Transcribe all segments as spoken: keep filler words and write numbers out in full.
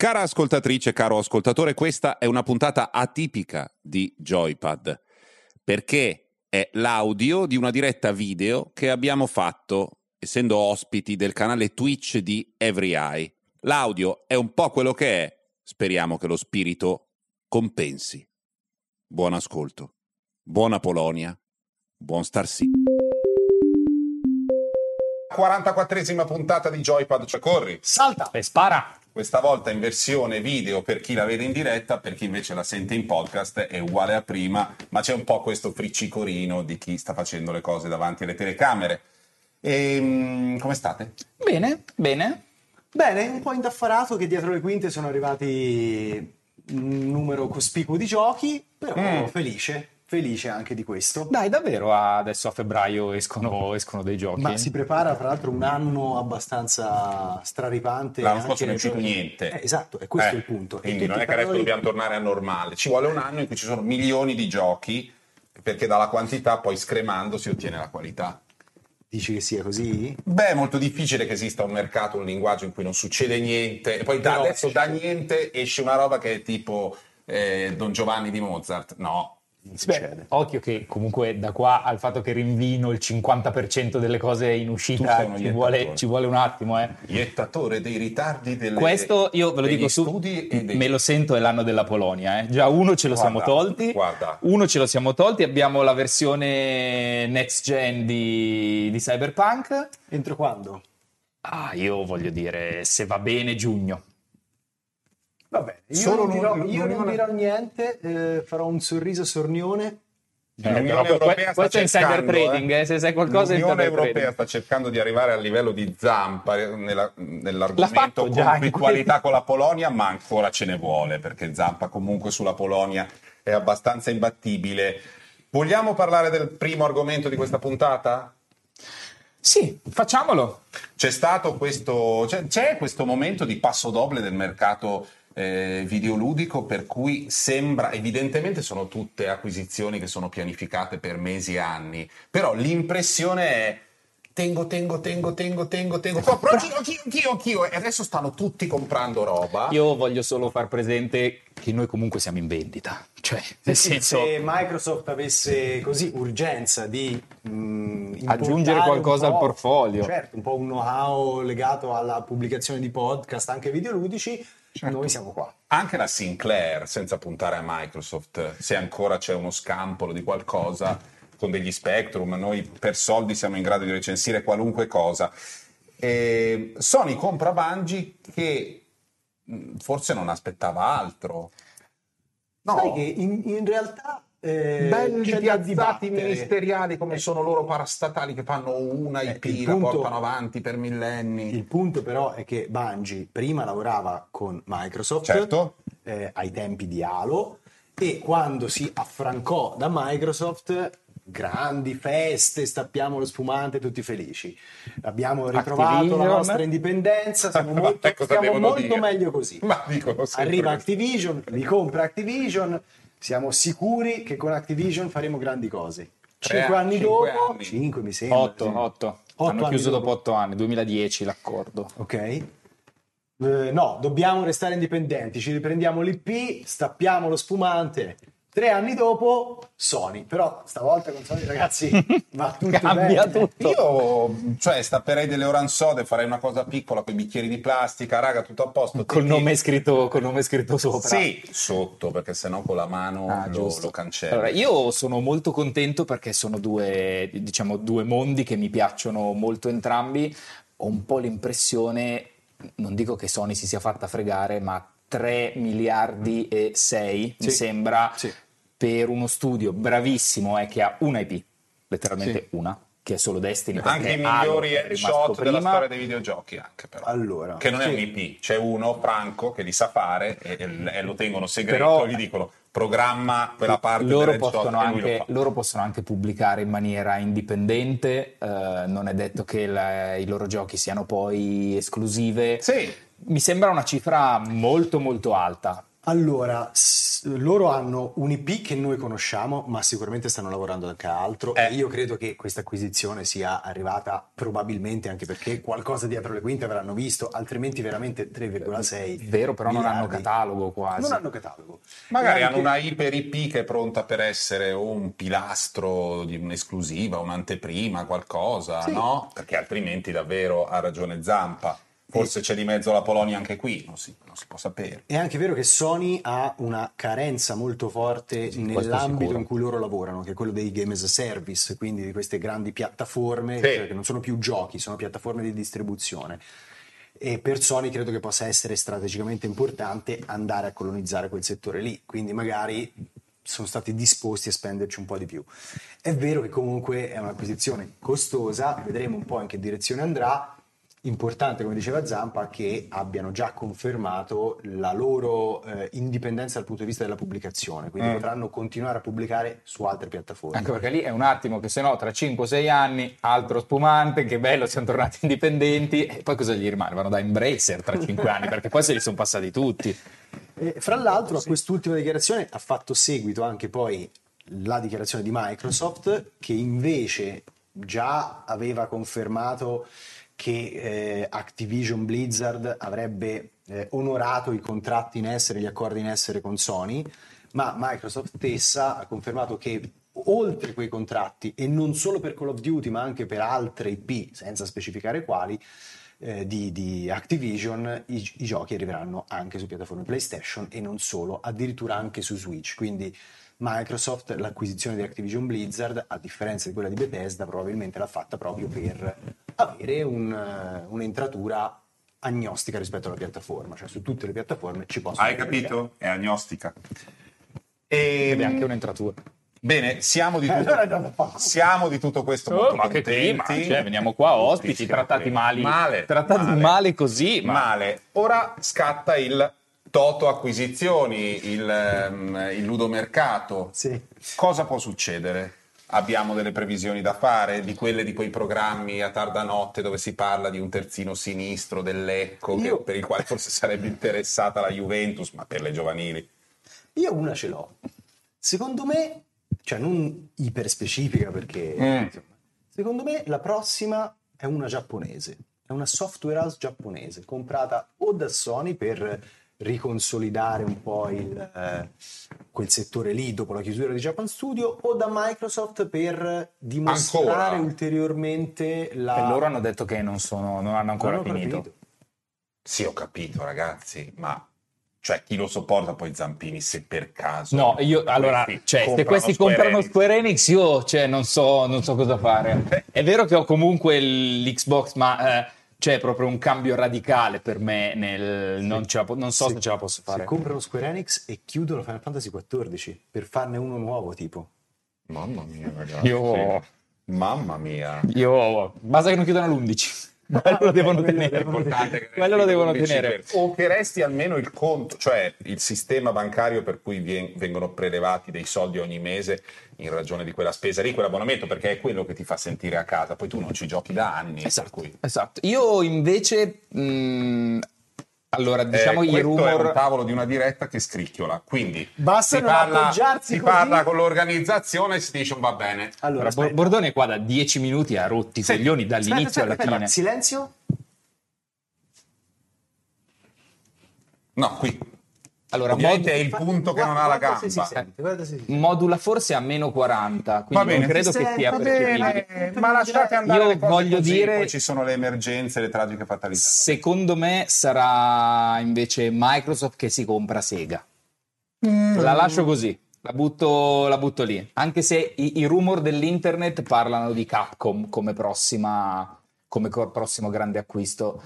Cara ascoltatrice, caro ascoltatore, questa è una puntata atipica di Joypad, perché è l'audio di una diretta video che abbiamo fatto, essendo ospiti del canale Twitch di EveryEye. L'audio è un po' quello che è, speriamo che lo spirito compensi. Buon ascolto, buona Polonia, buon Star Citizen. quarantaquattresima puntata di Joypad, cioè corri, salta e spara. Questa volta in versione video per chi la vede in diretta, per chi invece la sente in podcast è uguale a prima, ma c'è un po' questo friccicorino di chi sta facendo le cose davanti alle telecamere. E, come state? Bene, bene. Bene, un po' indaffarato che dietro le quinte sono arrivati un numero cospicuo di giochi, però mm. felice. Felice anche di questo. Dai, davvero adesso a febbraio escono, escono dei giochi. Ma si prepara tra l'altro un anno abbastanza straripante. L'anno scorso non è uscito niente. Eh, esatto, è questo eh, il punto. Quindi non è che adesso dobbiamo tornare a normale. Ci vuole un anno in cui ci sono milioni di giochi, perché dalla quantità poi scremando si ottiene la qualità. Dici che sia così? Beh, è molto difficile che esista un mercato, un linguaggio in cui non succede niente. E poi da, adesso da niente esce una roba che è tipo eh, Don Giovanni di Mozart. No. Beh, occhio che comunque da qua al fatto che rinvino il cinquanta per cento delle cose in uscita ci vuole, ci vuole un attimo eh. Iettatore dei ritardi delle, questo io ve lo dico su, dei... me lo sento è l'anno della Polonia eh. Già uno ce lo guarda, siamo tolti guarda. Uno ce lo siamo tolti, abbiamo la versione next gen di, di Cyberpunk. Entro quando? Ah, io voglio dire se va bene giugno. Vabbè, io Solo non dirò, io non dirò niente, eh, farò un sorriso sornione. Eh, que- questo è insider trading, eh. Eh, se sai qualcosa l'Unione Europea trading. Sta cercando di arrivare al livello di Zampa nella, nell'argomento conflittualità con la Polonia, ma ancora ce ne vuole, perché Zampa comunque sulla Polonia è abbastanza imbattibile. Vogliamo parlare del primo argomento di questa puntata? Sì, facciamolo. C'è stato questo, c'è, c'è questo momento di passo doble del mercato Eh, videoludico, per cui sembra, evidentemente sono tutte acquisizioni che sono pianificate per mesi e anni, però l'impressione è tengo, tengo, tengo, tengo, tengo, tengo, però anch'io, anch'io, anch'io, e adesso stanno tutti comprando roba. Io voglio solo far presente che noi comunque siamo in vendita, cioè nel senso, se Microsoft avesse così urgenza di mh, aggiungere qualcosa al portfolio, certo, un po' un know-how legato alla pubblicazione di podcast anche videoludici. Certo. Noi siamo qua. Anche la Sinclair, senza puntare a Microsoft, se ancora c'è uno scampolo di qualcosa con degli Spectrum, noi per soldi siamo in grado di recensire qualunque cosa. E Sony compra Bungie che forse non aspettava altro. No, sai che in, in realtà eh, belli piazzati ministeriali come eh. sono loro parastatali che fanno una I P, eh, la punto, portano avanti per millenni. Il punto però è che Bungie prima lavorava con Microsoft, certo, eh, ai tempi di Halo, e quando si affrancò da Microsoft grandi feste, stappiamo lo spumante, tutti felici, abbiamo ritrovato Activision, la nostra indipendenza, siamo molto, ecco, stiamo molto dire. meglio così. Ma arriva Activision, ricompra Activision. Siamo sicuri che con Activision faremo grandi cose. Cinque anni dopo, anni. cinque mi sembra. Otto, sì. otto. otto Hanno chiuso dopo otto anni, duemiladieci l'accordo. Ok. Eh, no, dobbiamo restare indipendenti, ci riprendiamo l'I P, stappiamo lo spumante. Tre anni dopo, Sony. Però stavolta con Sony, ragazzi, va tutto cambia bene. Tutto. Io, cioè, stapperei delle oranzode, farei una cosa piccola con i bicchieri di plastica, raga, tutto a posto. Col nome scritto, col nome scritto sopra. Sì, sotto, perché sennò con la mano ah, lo, lo cancello. Allora, io sono molto contento perché sono due, diciamo, due mondi che mi piacciono molto entrambi. Ho un po' l'impressione, non dico che Sony si sia fatta fregare, ma tre miliardi e sei sì, mi sembra, sì, per uno studio bravissimo è eh, che ha una I P, letteralmente sì, una, che è solo Destiny. Anche i migliori headshot della storia dei videogiochi, anche però. Allora, che non sì, è un I P, c'è uno franco che li sa fare e, e, e lo tengono segreto, però, e gli dicono programma quella parte loro possono, anche, lo loro possono anche pubblicare in maniera indipendente, eh, non è detto che la, i loro giochi siano poi esclusive. Sì. Mi sembra una cifra molto molto alta. Allora, s- loro hanno un'I P che noi conosciamo, ma sicuramente stanno lavorando anche a altro. Eh. E io credo che questa acquisizione sia arrivata probabilmente anche perché qualcosa dietro le quinte avranno visto, altrimenti veramente tre virgola sei. Vero, però miliardi. Non hanno catalogo quasi. Non hanno catalogo. Magari hanno che... una iper I P che è pronta per essere un pilastro di un'esclusiva, un'anteprima, qualcosa, sì. No? Perché altrimenti davvero ha ragione Zampa. Forse c'è di mezzo la Polonia anche qui, non si, non si può sapere. È anche vero che Sony ha una carenza molto forte sì, nell'ambito in cui loro lavorano, che è quello dei game as a service, quindi di queste grandi piattaforme, sì. Cioè che non sono più giochi, sono piattaforme di distribuzione. E per Sony credo che possa essere strategicamente importante andare a colonizzare quel settore lì, quindi magari sono stati disposti a spenderci un po' di più. È vero che comunque è un'acquisizione costosa, vedremo un po' in che direzione andrà. Importante, come diceva Zampa, che abbiano già confermato la loro eh, indipendenza dal punto di vista della pubblicazione, quindi mm. potranno continuare a pubblicare su altre piattaforme. Anche perché lì è un attimo che se no tra cinque sei anni altro spumante, che bello siamo tornati indipendenti, e poi cosa gli rimane? Vanno da Embracer tra cinque anni, perché poi se li sono passati tutti. E, fra l'altro a quest'ultima dichiarazione ha fatto seguito anche poi la dichiarazione di Microsoft, che invece già aveva confermato che eh, Activision Blizzard avrebbe eh, onorato i contratti in essere, gli accordi in essere con Sony, ma Microsoft stessa ha confermato che oltre quei contratti, e non solo per Call of Duty ma anche per altre I P, senza specificare quali, eh, di, di Activision, i, i giochi arriveranno anche su piattaforme PlayStation e non solo, addirittura anche su Switch, quindi Microsoft l'acquisizione di Activision Blizzard, a differenza di quella di Bethesda, probabilmente l'ha fatta proprio per avere un, un'entratura agnostica rispetto alla piattaforma, cioè su tutte le piattaforme ci possono hai capito? È agnostica e... ed è anche un'entratura. Bene, siamo di tutto, eh, siamo di tutto questo molto oh, ma contenti. Che clima, cioè, veniamo qua ospiti, tutti, trattati male, male trattati male, male così ma... male. Ora scatta il Toto acquisizioni, il, um, il ludomercato. Sì. Cosa può succedere? Abbiamo delle previsioni da fare, di quelle di quei programmi a tarda notte dove si parla di un terzino sinistro dell'Ecco, Io... che, per il quale forse sarebbe interessata la Juventus, ma per le giovanili. Io una ce l'ho. Secondo me, cioè non iper specifica perché... Mm. Insomma, secondo me la prossima è una giapponese. È una software house giapponese, comprata o da Sony per... riconsolidare un po' il, eh, quel settore lì dopo la chiusura di Japan Studio, o da Microsoft per dimostrare ancora. Ulteriormente la... E loro hanno detto che non sono non hanno ancora non hanno finito. Capito. Sì, ho capito ragazzi, ma cioè chi lo sopporta poi Zampini se per caso... No, io allora, cioè, se questi Square comprano Enix. Square Enix io cioè, non, so, non so cosa fare. È vero che ho comunque l'Xbox, ma... Eh, c'è proprio un cambio radicale per me nel... Sì. Non, ce la, non so se, se ce la posso fare. Se comprano Square Enix e chiudono Final Fantasy quattordici per farne uno nuovo tipo. Mamma mia ragazzi. Io... Mamma mia. Io... Basta che non chiudano l'undici. Quello ah, lo devono quello tenere. Che quello lo devono tenere. Per... O che resti almeno il conto, cioè il sistema bancario per cui vengono prelevati dei soldi ogni mese in ragione di quella spesa lì, quell'abbonamento, perché è quello che ti fa sentire a casa. Poi tu non ci giochi da anni. Esatto. Per cui... esatto. Io invece... Mh... Allora, diciamo eh, i rumor... Questo è un tavolo di una diretta che scricchiola, quindi basta si, non parla, si parla con l'organizzazione e si dice va bene. Allora, Bo- Bordone è qua da dieci minuti a rotti i coglioni dall'inizio aspetta, aspetta, alla fine. Silenzio? No, qui. Allora, mod... è il punto che guarda, non ha la gamba. Se si sente, guarda se si sente. Modula forse a meno quaranta, quindi bene, non credo che sia percepibile. Ma lasciate andare. Io le cose voglio così, dire, poi ci sono le emergenze, le tragiche fatalità. Secondo me sarà invece Microsoft che si compra Sega. Mm. La lascio così, la butto, la butto lì. Anche se i, i rumor dell'internet parlano di Capcom come prossima, come prossimo grande acquisto,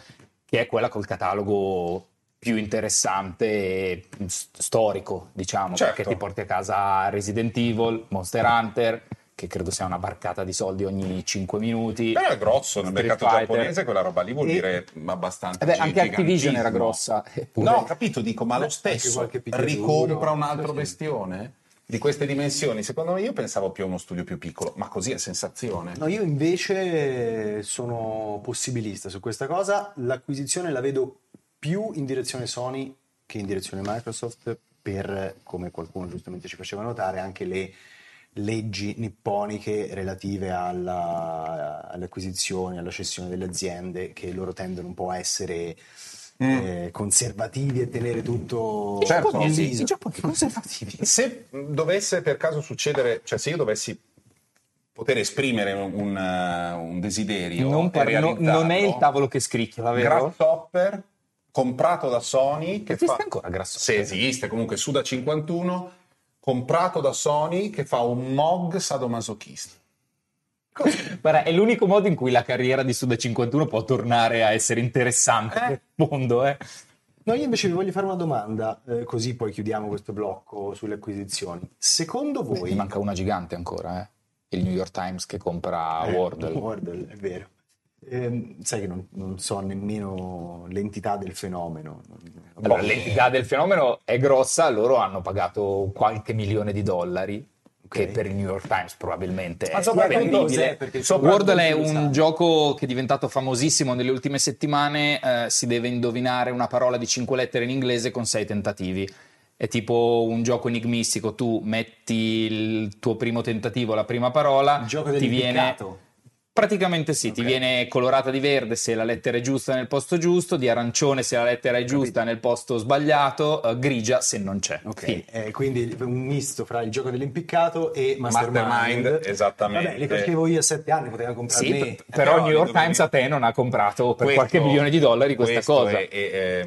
che è quella col catalogo più interessante e storico, diciamo, certo. Perché ti porti a casa Resident Evil, Monster Hunter, che credo sia una barcata di soldi ogni cinque minuti. Però è grosso, nel mercato Fighter. Giapponese quella roba lì vuol e... dire abbastanza beh, anche Activision era grossa. Eppure... No, capito, dico, ma lo stesso ricompra un altro bestione? Di queste dimensioni, secondo me io pensavo più a uno studio più piccolo, ma così è sensazione. No, io invece sono possibilista su questa cosa, l'acquisizione la vedo più in direzione Sony che in direzione Microsoft per, come qualcuno giustamente ci faceva notare, anche le leggi nipponiche relative alla, alle acquisizioni, alla cessione delle aziende, che loro tendono un po' a essere mm. eh, conservativi e tenere tutto. Certo, i giapponesi, i giapponesi conservativi. Se dovesse per caso succedere, cioè se io dovessi poter esprimere un, un desiderio, non, per, no, non è il tavolo che scricchiola, vero? Grasshopper comprato da Sony, che esiste fa, ancora Grasshopper? Se esiste, comunque Suda cinquantuno comprato da Sony, che fa un M O G sadomasochista. Guarda, è l'unico modo in cui la carriera di Suda cinquantuno può tornare a essere interessante eh? per il mondo. Eh? No, io invece vi voglio fare una domanda, eh, così poi chiudiamo questo blocco sulle acquisizioni. Secondo voi... Mi manca una gigante ancora, eh? Il New York Times che compra eh, Wordle. Wordle, è vero. Eh, sai che non, non so nemmeno l'entità del fenomeno. Allora, boh. L'entità del fenomeno è grossa, loro hanno pagato qualche milione di dollari, okay, che per il New York Times probabilmente ma è incredibile. Wordle è un gioco che è diventato famosissimo nelle ultime settimane, eh, si deve indovinare una parola di cinque lettere in inglese con sei tentativi. È tipo un gioco enigmistico, tu metti il tuo primo tentativo, la prima parola, il gioco ti viene... Piccato. Praticamente sì, okay. Ti viene colorata di verde se la lettera è giusta nel posto giusto, di arancione se la lettera è giusta nel posto sbagliato, uh, grigia se non c'è. Ok, sì. eh, quindi un misto fra il gioco dell'impiccato e Mastermind. Mastermind, esattamente. Vabbè, li conoscevo io a sette anni, poteva comprare sì, me. P- però, però New York dovevi... Times a te non ha comprato per questo, qualche milione di dollari questa cosa. È, è, è,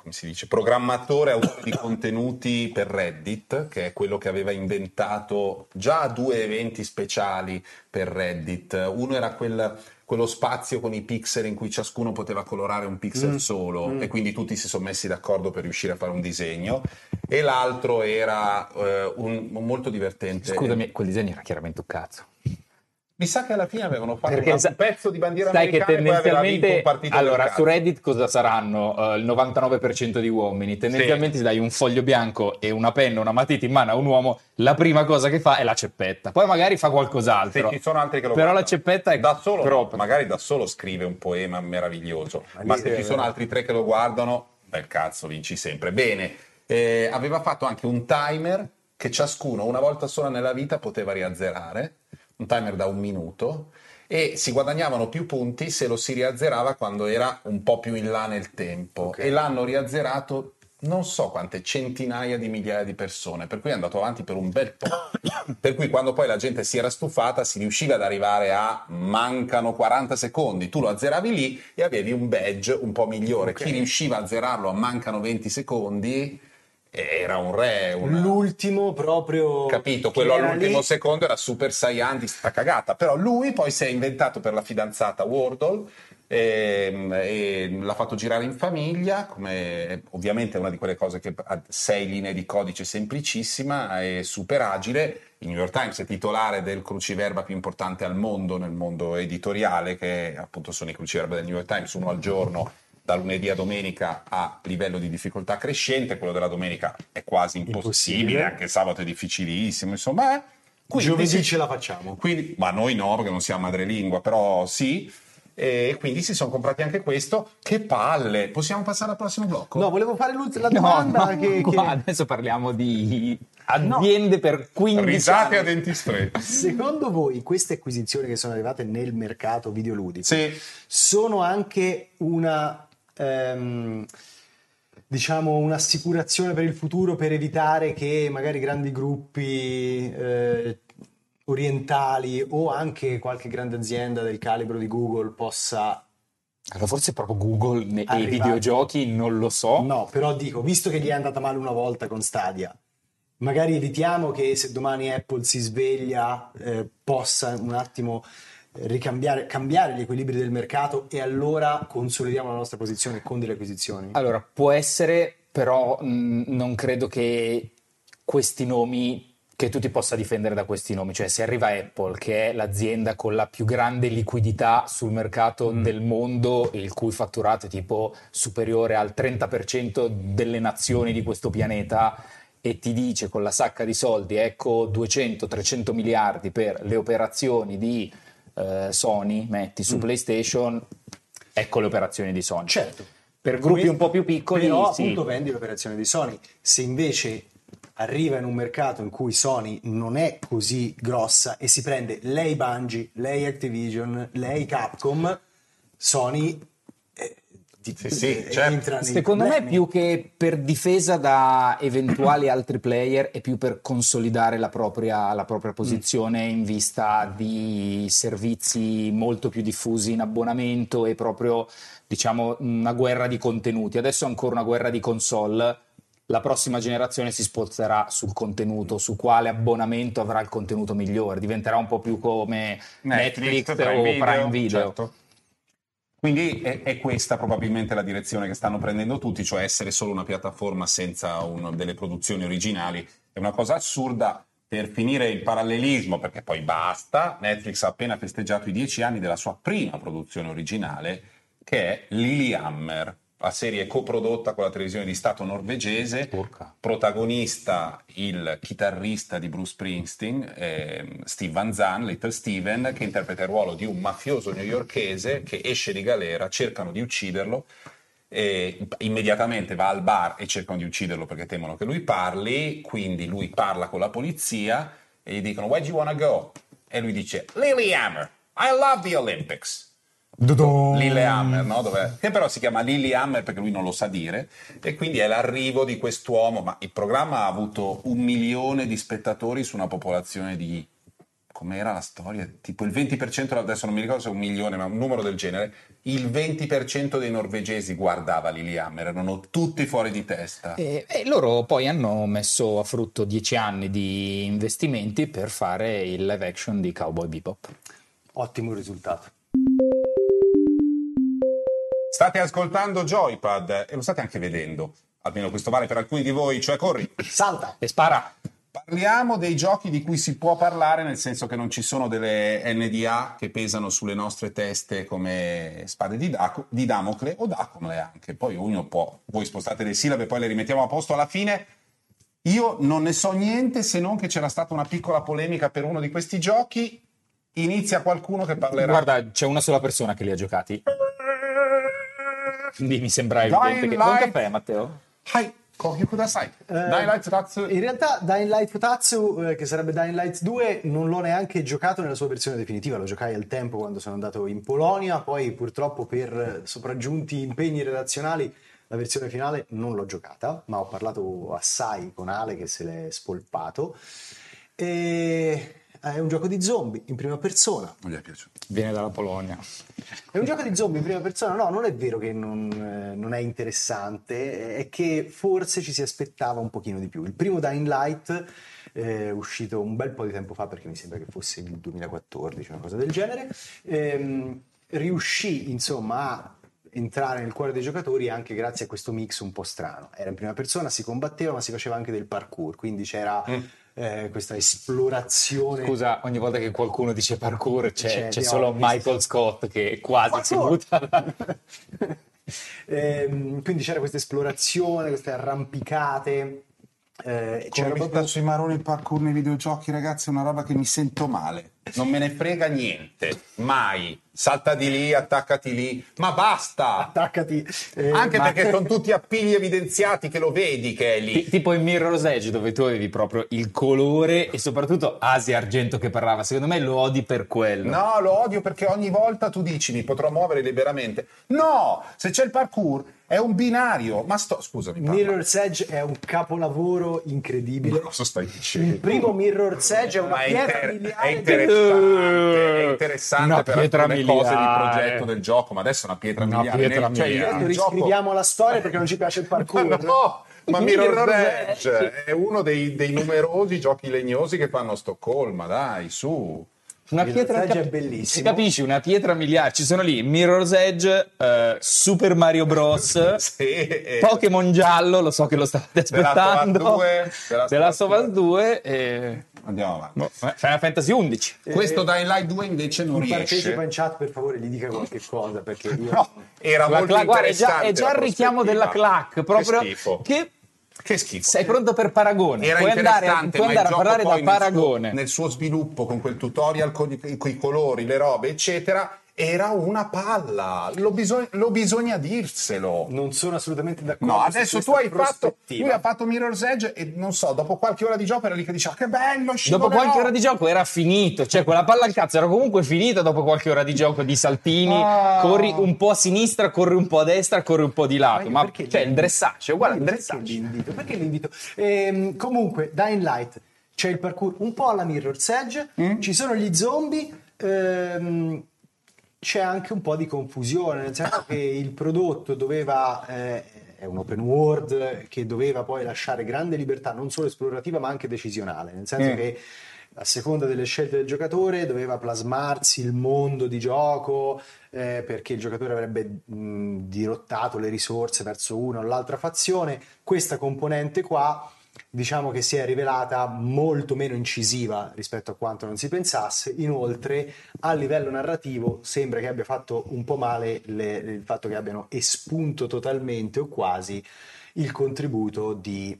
come si dice, programmatore autore di contenuti per Reddit, che è quello che aveva inventato già due eventi speciali per Reddit. Uno era quel, quello spazio con i pixel in cui ciascuno poteva colorare un pixel mm. solo mm. e quindi tutti si sono messi d'accordo per riuscire a fare un disegno, e l'altro era eh, un, un molto divertente. Scusami, quel disegno era chiaramente un cazzo. Mi sa che alla fine avevano fatto un sa- pezzo di bandiera sai americana, che tendenzialmente, poi allora su Reddit cosa saranno? Uh, il novantanove per cento di uomini. Tendenzialmente sì. Ti dai un foglio bianco e una penna, una matita in mano a un uomo, la prima cosa che fa è la ceppetta. Poi magari fa qualcos'altro. Sì, ci sono altri che lo però guardano. La ceppetta è da solo, troppo. Magari da solo scrive un poema meraviglioso, ma, ma se ci vero. Sono altri tre che lo guardano, bel cazzo, vinci sempre. Bene, eh, aveva fatto anche un timer che ciascuno una volta sola nella vita poteva riazzerare. Un timer da un minuto, e si guadagnavano più punti se lo si riazzerava quando era un po' più in là nel tempo, okay. E l'hanno riazzerato non so quante centinaia di migliaia di persone, per cui è andato avanti per un bel po', per cui quando poi la gente si era stufata si riusciva ad arrivare a mancano quaranta secondi, tu lo azzeravi lì e avevi un badge un po' migliore, okay. Chi riusciva a azzerarlo a mancano venti secondi era un re, una... l'ultimo proprio capito, quello all'ultimo lì... secondo era Super Saiyan di sta cagata. Però lui poi si è inventato per la fidanzata Wordle e, e l'ha fatto girare in famiglia, come ovviamente è una di quelle cose che ha sei linee di codice semplicissima e super agile. Il New York Times è titolare del cruciverba più importante al mondo nel mondo editoriale, che appunto sono i cruciverba del New York Times, uno al giorno da lunedì a domenica, a livello di difficoltà crescente. Quello della domenica è quasi impossibile, impossibile. Anche il sabato è difficilissimo, insomma eh. Quindi, giovedì sì, ce la facciamo, quindi, ma noi no perché non siamo madrelingua, però sì, e quindi si sono comprati anche questo. Che palle. Possiamo passare al prossimo blocco? No, volevo fare l'ultima domanda, no, no, che, che... adesso parliamo di aziende, no, per quindici risate anni. A denti stretti. Secondo voi queste acquisizioni che sono arrivate nel mercato videoludico sì. sono anche una diciamo un'assicurazione per il futuro, per evitare che magari grandi gruppi eh, orientali o anche qualche grande azienda del calibro di Google possa... Allora forse proprio Google ne- e i videogiochi non lo so. No, però dico, visto che gli è andata male una volta con Stadia, magari evitiamo che se domani Apple si sveglia eh, possa un attimo... ricambiare cambiare gli equilibri del mercato, e allora consolidiamo la nostra posizione con delle acquisizioni. Allora può essere, però mh, non credo che questi nomi che tu ti possa difendere da questi nomi, cioè se arriva Apple, che è l'azienda con la più grande liquidità sul mercato mm. del mondo, il cui fatturato è tipo superiore al trenta per cento delle nazioni di questo pianeta, e ti dice con la sacca di soldi ecco duecento trecento miliardi per le operazioni di Sony, metti su mm. PlayStation, ecco le operazioni di Sony. Certo. per gruppi un po' più piccoli, però sì, appunto vendi l'operazione di Sony. Se invece arriva in un mercato in cui Sony non è così grossa e si prende lei Bungie, lei Activision, lei Capcom, Sony eh, di, sì, sì, eh, certo. entra nei Secondo problemi. Me più che per difesa da eventuali altri player è più per consolidare la propria, la propria posizione mm. in vista di servizi molto più diffusi in abbonamento e proprio, diciamo, una guerra di contenuti. Adesso è ancora una guerra di console. La prossima generazione si sforzerà sul contenuto, su quale abbonamento avrà il contenuto migliore. Diventerà un po' più come Netflix, Netflix o Prime Video. Prime Video. Certo. Quindi è, è questa probabilmente la direzione che stanno prendendo tutti, cioè essere solo una piattaforma senza un, delle produzioni originali. È una cosa assurda. Per finire il parallelismo, perché poi basta, Netflix ha appena festeggiato i dieci anni della sua prima produzione originale, che è Lilyhammer. La serie coprodotta con la televisione di Stato norvegese, Porca. protagonista il chitarrista di Bruce Springsteen, eh, Steve Van Zandt, Little Steven, che interpreta il ruolo di un mafioso newyorkese che esce di galera, cercano di ucciderlo, e immediatamente va al bar e cercano di ucciderlo perché temono che lui parli, quindi lui parla con la polizia e gli dicono "Where do you wanna go?" E lui dice "Lilyhammer, I love the Olympics." Lilyhammer, no? Dov'è? Che però si chiama Lilyhammer perché lui non lo sa dire, e quindi è l'arrivo di quest'uomo. Ma il programma ha avuto un milione di spettatori su una popolazione di, com'era la storia? Tipo il venti per cento, adesso non mi ricordo se è un milione, ma un numero del genere. Il venti per cento dei norvegesi guardava Lilyhammer, erano tutti fuori di testa. E, e loro poi hanno messo a frutto dieci anni di investimenti per fare il live action di Cowboy Bebop. Ottimo risultato. State ascoltando Joypad e lo state anche vedendo, almeno questo vale per alcuni di voi, cioè corri, salta e spara. Parliamo dei giochi di cui si può parlare, nel senso che non ci sono delle N D A che pesano sulle nostre teste come spade di, Daco, di Damocle o Dacomle anche, poi ognuno può, voi spostate le sillabe e poi le rimettiamo a posto alla fine. Io non ne so niente, se non che c'era stata una piccola polemica per uno di questi giochi. Inizia qualcuno che parlerà. Guarda, c'è una sola persona che li ha giocati. Quindi mi sembra evidente che... Buon caffè, Matteo. Hai, Koki Kudasai. Dying Light Futatsu. In realtà Dying Light Futatsu, eh, che sarebbe Dying Light due, non l'ho neanche giocato nella sua versione definitiva. Lo giocai al tempo quando sono andato in Polonia, poi purtroppo per sopraggiunti impegni relazionali la versione finale non l'ho giocata, ma ho parlato assai con Ale che se l'è spolpato. E... è un gioco di zombie in prima persona. Non gli è piaciuto. Viene dalla Polonia. È un gioco di zombie in prima persona? No, non è vero che non, eh, non è interessante, è che forse ci si aspettava un pochino di più. Il primo Dying Light, eh, uscito un bel po' di tempo fa, perché mi sembra che fosse il duemilaquattordici, una cosa del genere, ehm, riuscì insomma a entrare nel cuore dei giocatori anche grazie a questo mix un po' strano. Era in prima persona, si combatteva, ma si faceva anche del parkour, quindi c'era... Mm. Eh, questa esplorazione. Scusa, ogni volta che qualcuno dice parkour c'è, c'è, c'è solo Michael Scott che quasi parkour. Si butta. eh, quindi c'era questa esplorazione, queste arrampicate. Eh, c'era roba proprio... sui maroni il parkour nei videogiochi, ragazzi, è una roba che mi sento male. Non me ne frega niente, mai. Salta di lì, attaccati lì, ma basta! Attaccati. Eh, Anche ma... perché sono tutti appigli evidenziati che lo vedi che è lì. T- tipo in Mirror's Edge, dove tu avevi proprio il colore e soprattutto Asia Argento che parlava. Secondo me lo odi per quello. No, lo odio perché ogni volta tu dici mi potrò muovere liberamente. No! Se c'è il parkour è un binario. Ma sto... scusami. Parla. Mirror's Edge è un capolavoro incredibile. Ma cosa stai dicendo? Il primo Mirror's Edge è una ma pietra inter- miliare inter- di... È interessante una per alcune cose di progetto del gioco, ma adesso è una pietra una miliare. Pietra nel, miliare. Cioè, riscriviamo gioco... la storia perché non ci piace il parkour. No, no, ma Mirror's Edge è uno dei, dei numerosi giochi legnosi che fanno a Stoccolma, dai, su. Una pietra Edge è bellissima. Capisci, una pietra miliare. Ci sono lì Mirror's Edge, uh, Super Mario Bros, sì, Pokémon giallo, lo so che lo stavate aspettando. Della Sova due e... andiamo avanti. No. Final Fantasy undici. Eh, Questo Dying Light due invece non riesce. Un partecipa in chat, per favore, gli dica qualche cosa perché io... no, era la molto cla- interessante. Guarda, è già, è già il richiamo della clac, proprio che, che Che schifo. Sei pronto per Paragone? Era puoi andare a, puoi andare a parlare da Paragone. Nel suo, nel suo sviluppo, con quel tutorial, con i, con i colori, le robe, eccetera, era una palla, lo, bisog- lo bisogna dirselo. Non sono assolutamente d'accordo. No, adesso tu hai fatto, lui ha fatto Mirror's Edge e non so, dopo qualche ora di gioco era lì che diceva che bello, scivolerò. Dopo qualche ora di gioco era finito, cioè quella palla al cazzo era comunque finita dopo qualche ora di gioco di saltini, ah. corri un po' a sinistra, corri un po' a destra, corri un po' di lato, ma, ma c'è cioè, il dressage, guarda il dressage. Perché l'invito? Ehm, comunque, Dying Light, c'è il parkour un po' alla Mirror's Edge, mm. ci sono gli zombie, ehm, c'è anche un po' di confusione, nel senso che il prodotto doveva eh, è un open world che doveva poi lasciare grande libertà non solo esplorativa ma anche decisionale, nel senso mm. che a seconda delle scelte del giocatore doveva plasmarsi il mondo di gioco, eh, perché il giocatore avrebbe mh, dirottato le risorse verso una o l'altra fazione. Questa componente qua diciamo che si è rivelata molto meno incisiva rispetto a quanto non si pensasse. Inoltre a livello narrativo sembra che abbia fatto un po' male le, il fatto che abbiano espunto totalmente o quasi il contributo di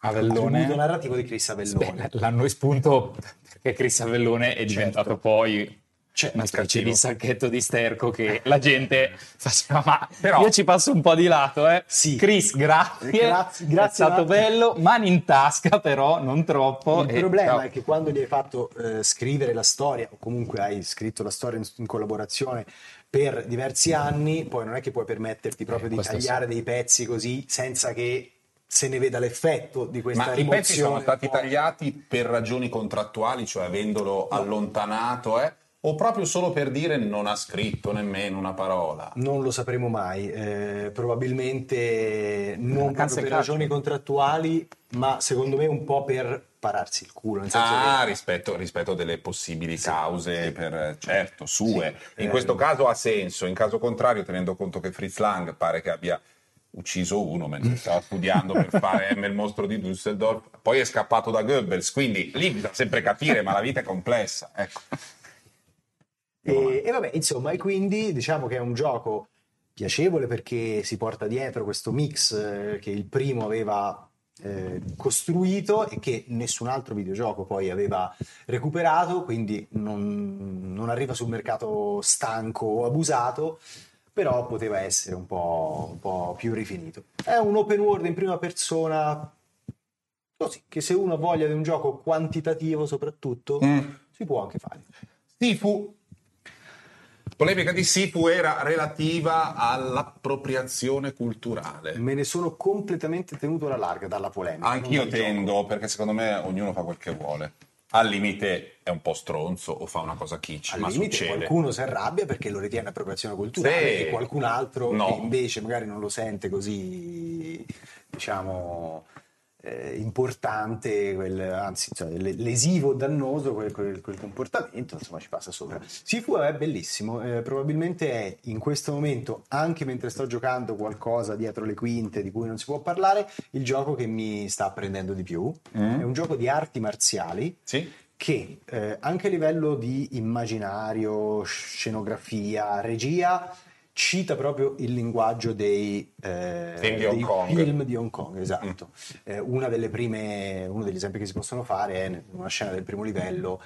Avellone, il contributo narrativo di Chris Avellone. Beh, l'hanno espunto perché Chris Avellone è diventato certo. poi C'è una specie di sacchetto di sterco che la gente faceva, ma però io ci passo un po' di lato, eh. Sì. Chris, grazie. Grazie, grazie. È stato bello, mani in tasca però, non troppo. Il e problema ciao. è che quando gli hai fatto eh, scrivere la storia, o comunque hai scritto la storia in, in collaborazione per diversi anni, poi non è che puoi permetterti proprio eh, di tagliare sì. dei pezzi così senza che se ne veda l'effetto di questa rimozione. Ma i pezzi sono stati tagliati per ragioni contrattuali, cioè avendolo no. allontanato, eh. o proprio solo per dire non ha scritto nemmeno una parola? Non lo sapremo mai, eh, probabilmente non proprio per ragioni contrattuali, ma secondo me un po' per pararsi il culo. Nel senso ah, che... rispetto, rispetto delle possibili sì, cause, sì. Per, certo, sue. Sì, in eh, questo caso ha senso, in caso contrario, tenendo conto che Fritz Lang pare che abbia ucciso uno mentre stava studiando per fare M, il mostro di Düsseldorf, poi è scappato da Goebbels, quindi lì bisogna sempre capire, ma la vita è complessa, ecco. E, e vabbè, insomma, e quindi diciamo che è un gioco piacevole perché si porta dietro questo mix eh, che il primo aveva eh, costruito e che nessun altro videogioco poi aveva recuperato, quindi non, non arriva sul mercato stanco o abusato, però poteva essere un po', un po' più rifinito. È un open world in prima persona così, che se uno ha voglia di un gioco quantitativo soprattutto mm. si può anche fare. Sifu. Polemica di Sifu era relativa all'appropriazione culturale. Me ne sono completamente tenuto alla larga dalla polemica. Anch'io tendo, gioco. perché secondo me ognuno fa quel che vuole. Al limite è un po' stronzo o fa una cosa kitsch, ma succede. Qualcuno si arrabbia perché lo ritiene appropriazione culturale sì. e qualcun altro no. che invece magari non lo sente così, diciamo... Eh, importante, quel, anzi cioè, lesivo, dannoso quel, quel, quel comportamento, insomma ci passa sopra. Sifu è bellissimo, eh, probabilmente è in questo momento, anche mentre sto giocando qualcosa dietro le quinte di cui non si può parlare, il gioco che mi sta prendendo di più. mm. È un gioco di arti marziali sì. che eh, anche a livello di immaginario, scenografia, regia cita proprio il linguaggio dei, eh, film, di dei film di Hong Kong, esatto. Mm. Eh, una delle prime, uno degli esempi che si possono fare è una scena del primo livello.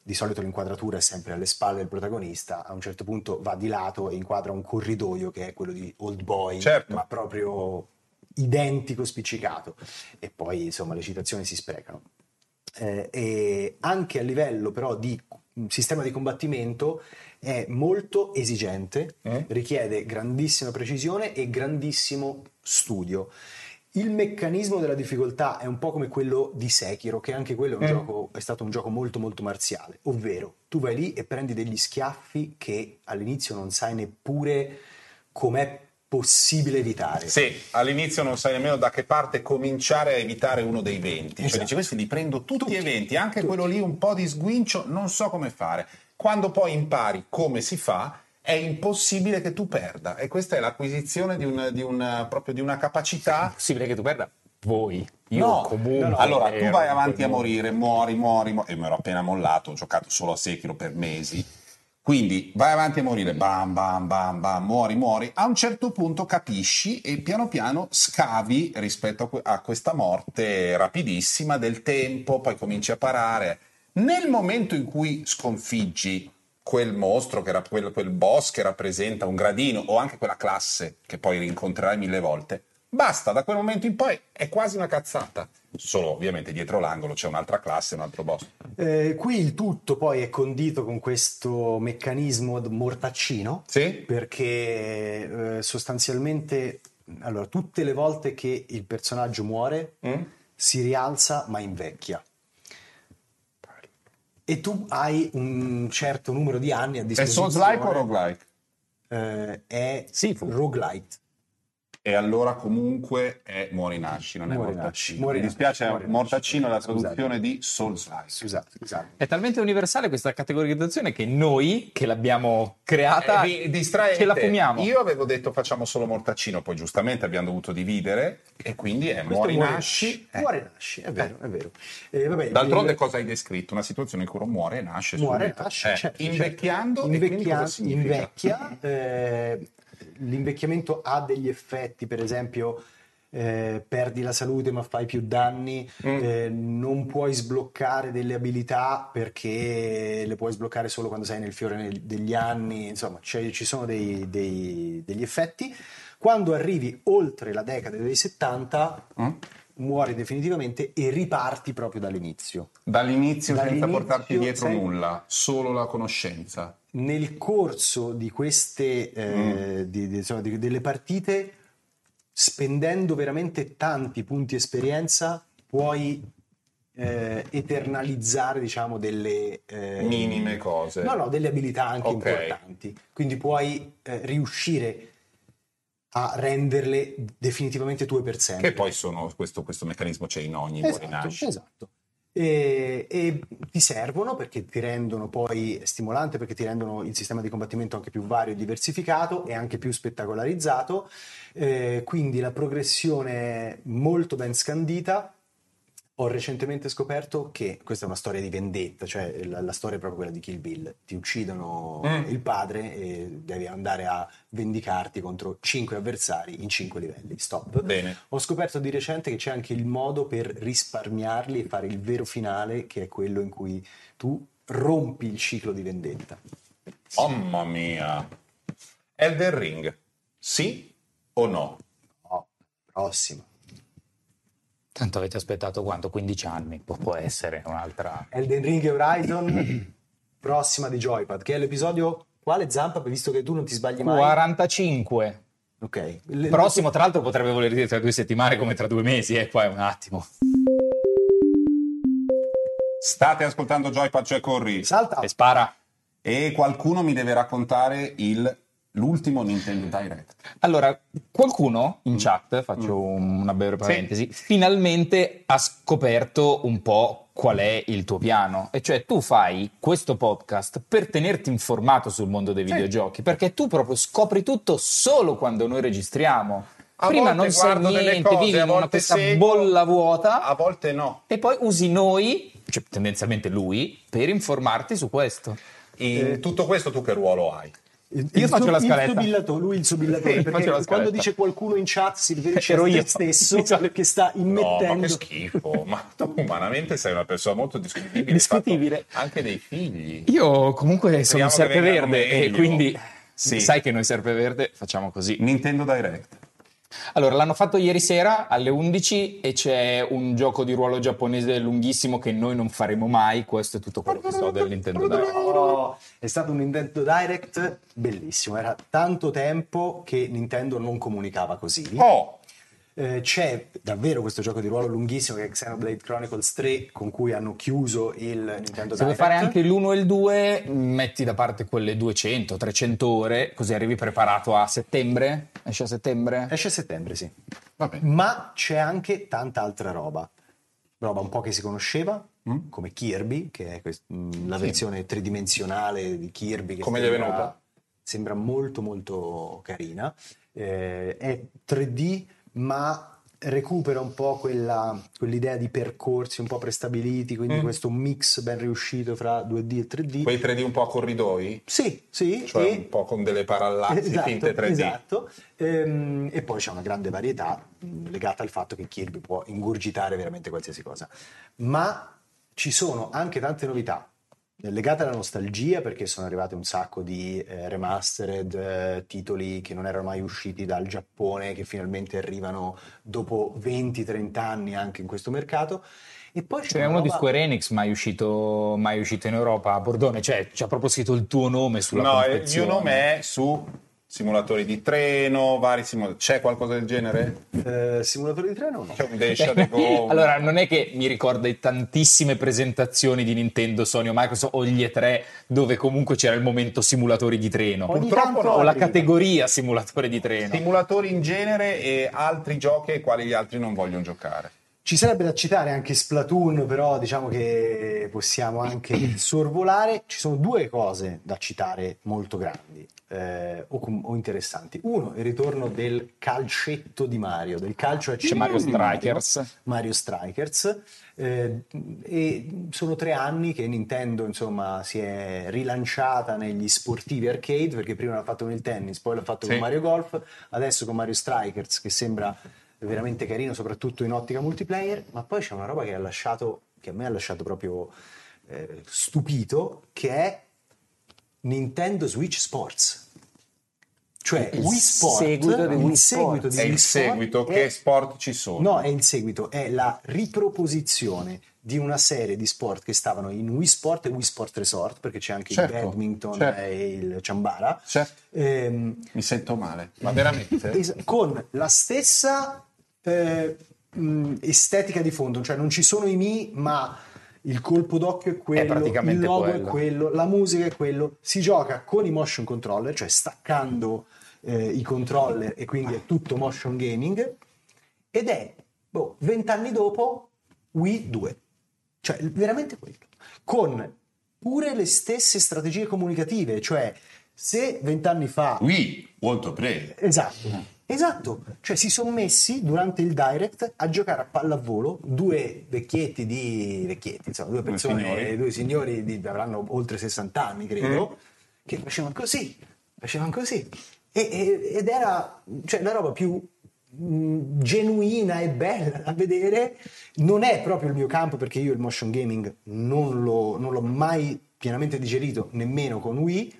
Di solito l'inquadratura è sempre alle spalle del protagonista, a un certo punto va di lato e inquadra un corridoio che è quello di Old Boy, certo. ma proprio identico, spiccicato. E poi insomma le citazioni si sprecano. Eh, e anche a livello però di sistema di combattimento è molto esigente, eh? richiede grandissima precisione e grandissimo studio. Il meccanismo della difficoltà è un po' come quello di Sekiro, che anche quello è, un eh? gioco, è stato un gioco molto molto marziale, ovvero tu vai lì e prendi degli schiaffi che all'inizio non sai neppure com'è possibile evitare. Sì, all'inizio non sai nemmeno da che parte cominciare a evitare uno dei venti. Esatto. Cioè dici, questi li prendo tutti, tutti. E venti, anche tutti. Quello lì un po' di sguincio, non so come fare. Quando poi impari come si fa, è impossibile che tu perda. E questa è l'acquisizione di, un, di, una, proprio di una capacità... È impossibile che tu perda? Voi. Io no, comunque... No, no, allora, tu vai avanti a morire, muori, muori, muori. E mi ero appena mollato, ho giocato solo a Sekiro per mesi. Quindi vai avanti a morire, bam, bam, bam, bam, muori, muori. A un certo punto capisci e piano piano scavi rispetto a, que- a questa morte rapidissima del tempo, poi cominci a parare... Nel momento in cui sconfiggi quel mostro, che era quel, quel boss che rappresenta un gradino o anche quella classe che poi rincontrerai mille volte, basta, da quel momento in poi è quasi una cazzata. Solo ovviamente dietro l'angolo c'è un'altra classe, un altro boss. Eh, qui il tutto poi è condito con questo meccanismo mortaccino, sì? Perché eh, sostanzialmente, allora, tutte le volte che il personaggio muore mm? si rialza ma invecchia. E tu hai un certo numero di anni a disposizione. È Souls-like o roguelike? Eh, è Sifu. Roguelite. E allora comunque è muori nasci, non è mortaccino. Mi dispiace, muori, mortaccino è la traduzione, scusate, di Souls-like. Scusate, scusate. È talmente universale questa categorizzazione che noi, che l'abbiamo creata, eh, ce la fumiamo. Io avevo detto facciamo solo mortaccino, poi giustamente abbiamo dovuto dividere e quindi è questo muori nasci. Eh. Muori nasci, è vero, eh. è vero. Eh, vabbè, d'altronde il... cosa hai descritto? Una situazione in cui uno muore e nasce. Muore e nasce, eh, certo, invecchiando, certo. Invecchia, e invecchia, eh, l'invecchiamento ha degli effetti, per esempio eh, perdi la salute ma fai più danni, mm. eh, non puoi sbloccare delle abilità perché le puoi sbloccare solo quando sei nel fiore nel, degli anni, insomma cioè, ci sono dei, dei, degli effetti. Quando arrivi oltre la decade dei settanta mm. muori definitivamente e riparti proprio dall'inizio. Dall'inizio, dall'inizio senza portarti dietro sei... nulla, solo la conoscenza. Nel corso di queste eh, mm. di, di, insomma, di, delle partite, spendendo veramente tanti punti esperienza, puoi eh, eternalizzare, diciamo, delle eh, minime cose. No, no, delle abilità anche, okay, importanti. Quindi puoi eh, riuscire a renderle definitivamente tue per sempre. Che poi sono questo, questo meccanismo c'è in ogni morinasci. Esatto, esatto. E, e ti servono perché ti rendono poi stimolante, perché ti rendono il sistema di combattimento anche più vario e diversificato e anche più spettacolarizzato, eh, quindi la progressione molto ben scandita. Ho recentemente scoperto che questa è una storia di vendetta, cioè la, la storia è proprio quella di Kill Bill, ti uccidono mm. il padre e devi andare a vendicarti contro cinque avversari in cinque livelli, stop. Bene. Ho scoperto di recente che c'è anche il modo per risparmiarli e fare il vero finale, che è quello in cui tu rompi il ciclo di vendetta. Mamma mia. Elden Ring, sì o no? No, prossimo. Tanto avete aspettato quanto? quindici anni? Pu- può essere un'altra... Elden Ring e Horizon, prossima di Joypad, che è l'episodio... Quale, Zampa? Visto che tu non ti sbagli mai. quarantacinque. Ok. Le... Prossimo, tra l'altro, potrebbe voler dire tra due settimane come tra due mesi, eh, qua è un attimo. State ascoltando Joypad, cioè corri. Salta. E spara. E qualcuno mi deve raccontare il... l'ultimo Nintendo Direct. Allora, qualcuno in mm. chat, faccio mm. una breve parentesi, sì, finalmente ha scoperto un po' qual è il tuo piano. E cioè tu fai questo podcast per tenerti informato sul mondo dei, sì, videogiochi, perché tu proprio scopri tutto solo quando noi registriamo. A prima non sai niente, cose, vivi in una questa seguo, bolla vuota. A volte no. E poi usi noi, cioè tendenzialmente lui, per informarti su questo. In eh, tutto questo tu che ruolo hai? Il, io il faccio su, la scaletta. Il lui il subillatore, sì, perché quando dice qualcuno in chat si riferisce a te stesso che sta immettendo. No, ma che schifo, ma tu umanamente sei una persona molto discutibile. Discutibile. Anche dei figli. Io comunque speriamo sono un serpeverde e quindi sì, sai che noi serpeverde facciamo così. Nintendo Direct. Allora, l'hanno fatto ieri sera alle undici e c'è un gioco di ruolo giapponese lunghissimo che noi non faremo mai. Questo è tutto quello che so del Nintendo Direct. Oh, è stato un Nintendo Direct bellissimo, era tanto tempo che Nintendo non comunicava così. Oh. Eh, c'è davvero questo gioco di ruolo lunghissimo che è Xenoblade Chronicles tre, con cui hanno chiuso il Nintendo Direct. Se vuoi fare anche l'uno e il due, metti da parte quelle duecento trecento ore, così arrivi preparato a settembre. Esce a settembre? Esce a settembre, sì. Vabbè. Ma c'è anche tanta altra roba, roba un po' che si conosceva, mm? come Kirby, che è quest- mh, la sì. versione tridimensionale di Kirby. Che come sembra, gli è venuta? Sembra molto molto carina, eh, è tre D ma recupera un po' quella, quell'idea di percorsi un po' prestabiliti, quindi mm. questo mix ben riuscito fra due D e tre D. Quei tre D un po' a corridoi? Sì, sì. Cioè e... un po' con delle parallaxi, esatto, finte tre D. Esatto, ehm, e poi c'è una grande varietà legata al fatto che Kirby può ingurgitare veramente qualsiasi cosa. Ma ci sono anche tante novità legate alla nostalgia, perché sono arrivate un sacco di eh, remastered, eh, titoli che non erano mai usciti dal Giappone, che finalmente arrivano dopo venti trenta anni anche in questo mercato. E poi c'è, c'è uno roba... di Square Enix mai uscito, mai uscito in Europa, a Bordone, cioè c'ha proprio scritto il tuo nome sulla no, confezione. Il mio nome è su... simulatori di treno, vari simulatori. C'è qualcosa del genere? Eh, simulatori di treno? No. Go. Allora, non è che mi ricorda tantissime presentazioni di Nintendo, Sony o Microsoft o gli E tre, dove comunque c'era il momento simulatori di treno. Ogni Purtroppo no, o la categoria simulatori di treno. Simulatori in genere e altri giochi ai quali gli altri non vogliono giocare. Ci sarebbe da citare anche Splatoon, però diciamo che possiamo anche sorvolare. Ci sono due cose da citare molto grandi eh, o, o interessanti. Uno, il ritorno del calcetto di Mario, del calcio a cinque. Mario Strikers. Mario Strikers. Eh, e sono tre anni che Nintendo, insomma, si è rilanciata negli sportivi arcade, perché prima l'ha fatto con il tennis, poi l'ha fatto sì. con Mario Golf, adesso con Mario Strikers, che sembra... veramente carino, soprattutto in ottica multiplayer. Ma poi c'è una roba che ha lasciato, che a me ha lasciato proprio eh, stupito, che è Nintendo Switch Sports. Cioè il Wii Sport, seguito di Wii il seguito di è Wii il Sport seguito è, che sport ci sono? No, è il seguito, è la riproposizione di una serie di sport che stavano in Wii Sport e Wii Sport Resort, perché c'è anche certo, il badminton certo. e il ciambara. Certo. Ehm, Mi sento male, ma veramente? Es- con la stessa eh, mh, estetica di fondo, cioè non ci sono i mi, ma il colpo d'occhio è quello, è il logo quello. è quello, la musica è quello. Si gioca con i motion controller, cioè staccando eh, i controller, e quindi è tutto motion gaming. Ed è, boh, vent'anni dopo, Wii due. Cioè veramente quello, con pure le stesse strategie comunicative, cioè se vent'anni fa Wii, want to play, esatto, esatto, cioè si sono messi durante il Direct a giocare a pallavolo due vecchietti di vecchietti, insomma due persone, signori. due signori di, avranno oltre sessanta anni credo, mm. che facevano così, facevano così e, e, ed era, cioè, la roba più genuina e bella da vedere. Non è proprio il mio campo, perché io il motion gaming non, lo, non l'ho mai pienamente digerito, nemmeno con Wii,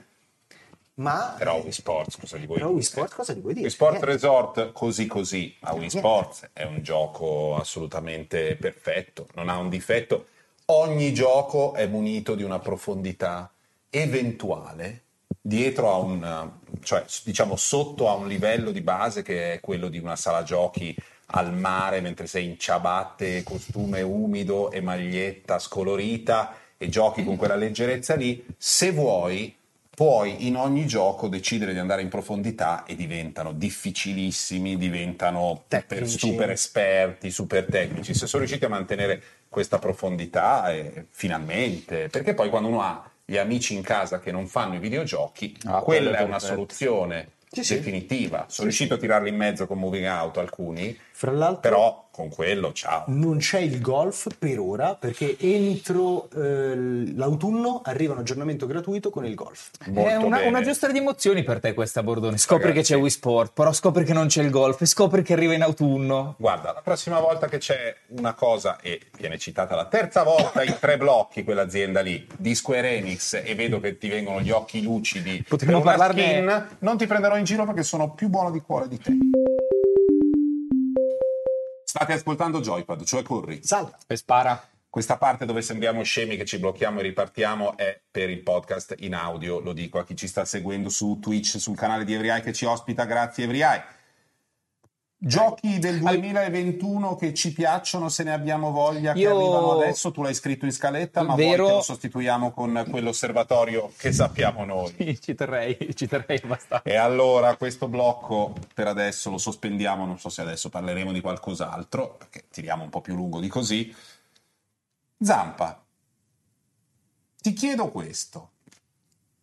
ma però Wii Sports cosa gli vuoi dire? Wii Sport, cosa gli vuoi dire? Wii Sport eh. Resort così così, ma Wii Sports è un gioco assolutamente perfetto, non ha un difetto. Ogni gioco è munito di una profondità eventuale dietro a un, cioè diciamo sotto a un livello di base che è quello di una sala giochi al mare, mentre sei in ciabatte, costume umido e maglietta scolorita e giochi con quella leggerezza lì. Se vuoi puoi in ogni gioco decidere di andare in profondità e diventano difficilissimi, diventano per super esperti, super tecnici. Se sono riusciti a mantenere questa profondità, eh, finalmente, perché poi quando uno ha gli amici in casa che non fanno i videogiochi, ah, quella è una perfetto. soluzione sì, sì. definitiva. Sono sì, riuscito sì. a tirarli in mezzo con Moving Out alcuni, fra l'altro, però con quello ciao. Non c'è il golf per ora, perché entro eh, l'autunno arriva un aggiornamento gratuito con il golf. Molto è una, una giostra di emozioni per te questa, Bordone. Scopri Ragazzi. che c'è Wii Sport, però scopri che non c'è il golf e scopri che arriva in autunno. Guarda, la prossima volta che c'è una cosa, e viene citata la terza volta in tre blocchi quell'azienda lì di Square Enix, e vedo che ti vengono gli occhi lucidi, potremmo parlarne skin, non ti prenderò in giro perché sono più buono di cuore di te. State ascoltando Joypad, cioè corri, salta e spara. Questa parte dove sembriamo scemi che ci blocchiamo e ripartiamo è per il podcast in audio. Lo dico a chi ci sta seguendo su Twitch, sul canale di EveryEye che ci ospita. Grazie EveryEye. Giochi del duemilaventuno che ci piacciono, se ne abbiamo voglia, che Io... arrivano adesso. Tu l'hai scritto in scaletta, ma Vero... vuoi che lo sostituiamo con quell'osservatorio che sappiamo noi? Ci terrei, ci terrei abbastanza. E allora questo blocco per adesso lo sospendiamo, non so se adesso parleremo di qualcos'altro, perché tiriamo un po' più lungo di così. Zampa, ti chiedo questo.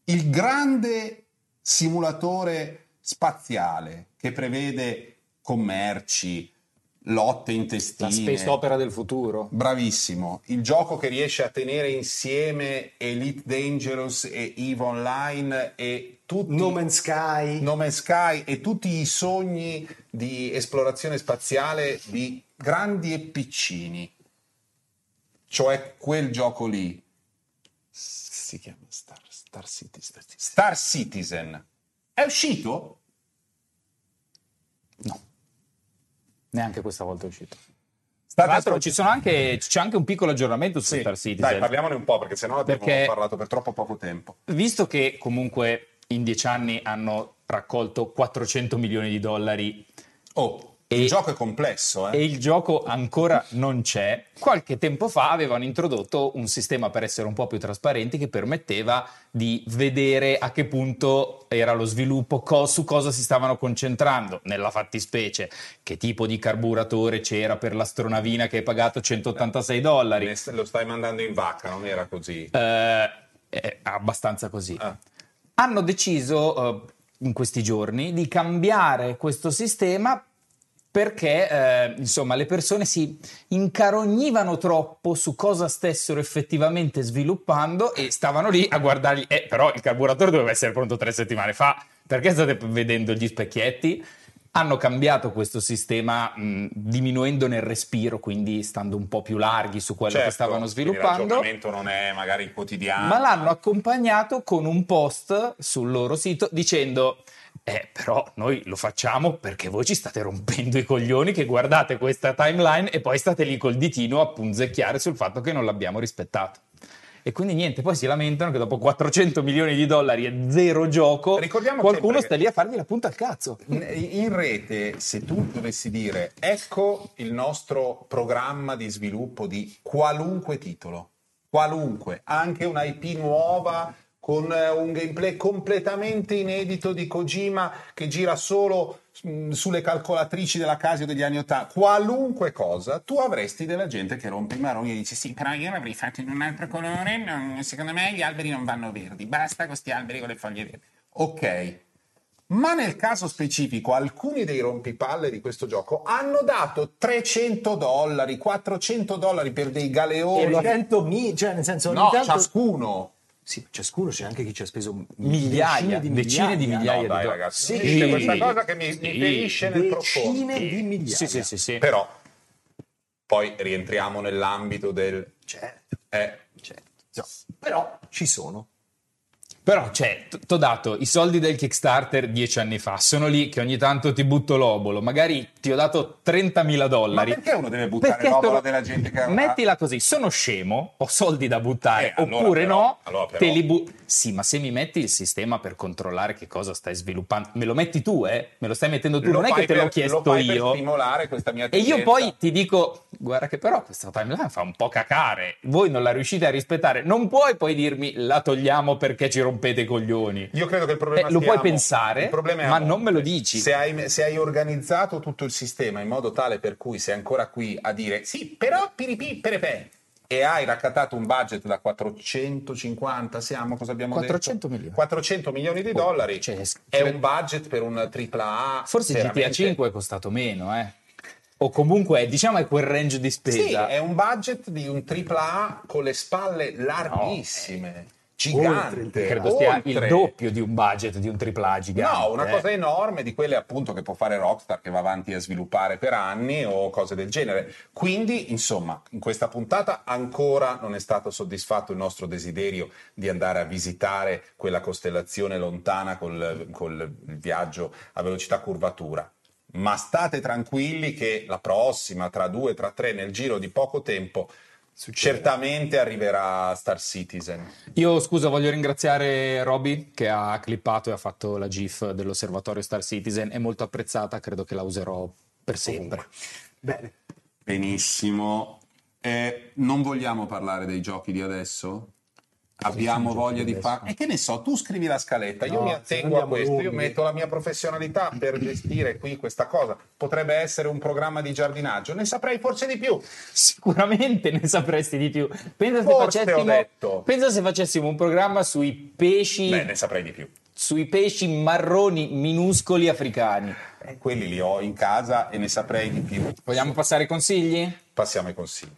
Il grande simulatore spaziale che prevede commerci, lotte intestine, la space opera del futuro, bravissimo, il gioco che riesce a tenere insieme Elite Dangerous e EVE Online e tutti No Man's Sky No Man's Sky e tutti i sogni di esplorazione spaziale di grandi e piccini. cioè quel gioco lì si chiama Star, Star Citizen. Star Citizen è uscito? No, neanche questa volta è uscito. Tra l'altro ci sono anche, c'è anche un piccolo aggiornamento su sì, Star Citizen. Dai, parliamone un po' perché sennò abbiamo parlato per troppo poco tempo. Visto che comunque in dieci anni hanno raccolto quattrocento milioni di dollari. Oh, e il gioco è complesso. Eh? E il gioco ancora non c'è. Qualche tempo fa avevano introdotto un sistema per essere un po' più trasparenti che permetteva di vedere a che punto era lo sviluppo, co- su cosa si stavano concentrando, nella fattispecie che tipo di carburatore c'era per l'astronavina che hai pagato centottantasei dollari. Lo stai mandando in vacca, non era così? Eh, è abbastanza così. Ah. Hanno deciso eh, in questi giorni di cambiare questo sistema perché eh, insomma le persone si incarognivano troppo su cosa stessero effettivamente sviluppando e stavano lì a guardargli, eh, però il carburatore doveva essere pronto tre settimane fa, perché state vedendo gli specchietti? Hanno cambiato questo sistema mh, diminuendone il respiro, quindi stando un po' più larghi su quello certo, che stavano sviluppando. L'aggiornamento non è magari il quotidiano. Ma l'hanno accompagnato con un post sul loro sito dicendo eh, però noi lo facciamo perché voi ci state rompendo i coglioni che guardate questa timeline e poi state lì col ditino a punzecchiare sul fatto che non l'abbiamo rispettato. E quindi niente, poi si lamentano che dopo quattrocento milioni di dollari e zero gioco, ricordiamo qualcuno sta lì a fargli la punta al cazzo. In rete, se tu dovessi dire ecco il nostro programma di sviluppo di qualunque titolo, qualunque, anche una I P nuova con un gameplay completamente inedito di Kojima che gira solo sulle calcolatrici della Casio degli anni ottanta, qualunque cosa, tu avresti della gente che rompe i maroni e dice sì, però io l'avrei fatto in un altro colore, non, secondo me gli alberi non vanno verdi, basta questi alberi con le foglie verdi. Ok, ma nel caso specifico alcuni dei rompipalle di questo gioco hanno dato trecento dollari, quattrocento dollari per dei galeoni, centomila, cioè nel senso no, intanto... ciascuno. Sì, ciascuno, c'è anche chi ci ha speso migliaia, decine di decine migliaia, di migliaia no, dai, di ragazzi. Sì, sì, questa cosa che mi, sì, mi ferisce nel profondo. Decine di migliaia. Sì, sì, sì, sì. Però poi rientriamo nell'ambito del certo. Eh, certo. No, però ci sono. Però cioè, t'ho dato i soldi del Kickstarter dieci anni fa, sono lì che ogni tanto ti butto l'obolo, magari ti ho dato trentamila dollari. Ma perché uno deve buttare perché l'obolo lo... della gente che ha... Mettila così, sono scemo, ho soldi da buttare, eh, allora, oppure però, no, allora, però... te li bu... Sì, ma se mi metti il sistema per controllare che cosa stai sviluppando, me lo metti tu, eh? Me lo stai mettendo tu, lo non è che te l'ho chiesto lo fai io. Per stimolare questa mia tendenza. E io poi ti dico, guarda che però questa timeline fa un po' cacare, voi non la riuscite a rispettare, non puoi poi dirmi la togliamo perché ci rompiamo. Rompete i coglioni. Io credo che il problema eh, lo stiamo, puoi pensare, ma non me lo dici. Se hai, se hai organizzato tutto il sistema in modo tale per cui sei ancora qui a dire sì, però piripì, perepè, e hai raccattato un budget da quattrocentocinquanta, siamo cosa abbiamo quattrocento detto? Milioni. quattrocento milioni di dollari. Cioè, è un budget per un tripla A. Forse veramente... G T A cinque è costato meno, eh. O comunque diciamo è quel range di spesa. Sì, è un budget di un tripla A con le spalle larghissime. No, eh. Gigante, oltre, credo stia il doppio di un budget di un tripla A gigante. No, una cosa enorme di quelle appunto che può fare Rockstar, che va avanti a sviluppare per anni o cose del genere. Quindi, insomma, in questa puntata ancora non è stato soddisfatto il nostro desiderio di andare a visitare quella costellazione lontana col, col viaggio a velocità curvatura. Ma state tranquilli che la prossima, tra due, tra tre, nel giro di poco tempo... Succede. Certamente arriverà Star Citizen. Io scusa, voglio ringraziare Roby che ha clippato e ha fatto la GIF dell'osservatorio Star Citizen, è molto apprezzata, credo che la userò per sempre. Bene. Benissimo. Eh, non vogliamo parlare dei giochi di adesso? Abbiamo voglia di fare... E che ne so, tu scrivi la scaletta, no, io mi attengo a questo, lunghi. Io metto la mia professionalità per gestire qui questa cosa. Potrebbe essere un programma di giardinaggio, ne saprei forse di più. Sicuramente ne sapresti di più. Pensa, forse se, facessimo, ho detto. Pensa se facessimo un programma sui pesci... Beh, ne saprei di più. Sui pesci marroni minuscoli africani. Eh, quelli li ho in casa e ne saprei di più. Vogliamo passare ai consigli? Passiamo ai consigli.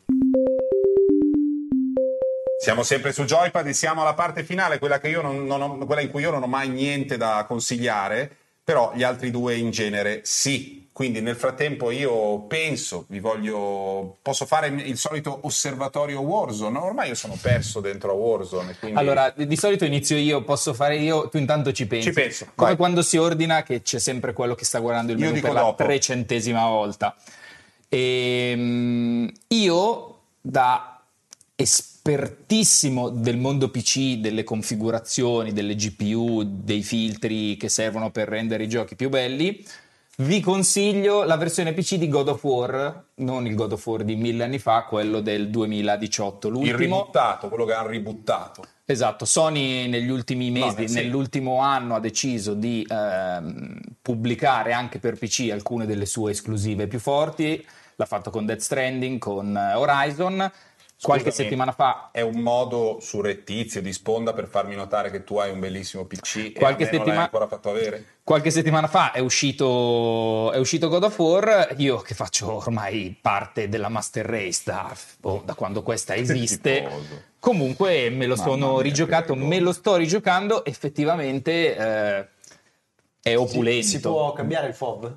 Siamo sempre su Joypad e siamo alla parte finale, quella, che io non, non ho, quella in cui io non ho mai niente da consigliare, però gli altri due in genere sì. Quindi nel frattempo io penso, vi voglio, posso fare il solito osservatorio Warzone? Ormai io sono perso dentro a Warzone. Quindi... Allora, di solito inizio io, posso fare io, tu intanto ci pensi. Ci penso. Come vai. Quando si ordina, che c'è sempre quello che sta guardando il menu per dopo. La trecentesima volta. E, io, da espertissimo del mondo P C, delle configurazioni, delle G P U, dei filtri che servono per rendere i giochi più belli, vi consiglio la versione P C di God of War, non il God of War di mille anni fa, quello del duemiladiciotto, l'ultimo. Il ributtato, quello che hanno ributtato. Esatto, Sony negli ultimi mesi, no, nel nell'ultimo sì. anno ha deciso di ehm, pubblicare anche per P C alcune delle sue esclusive più forti, l'ha fatto con Death Stranding, con Horizon. Scusami, qualche settimana fa è un modo surrettizio di sponda per farmi notare che tu hai un bellissimo P C qualche e a me settima... non l'hai ancora fatto avere. Qualche settimana fa è uscito è uscito God of War. Io che faccio ormai parte della Master Race da, oh, da quando questa esiste, comunque me lo Mamma sono mia, rigiocato me lo sto rigiocando, effettivamente eh, è opulento. Si, si può cambiare il F O V?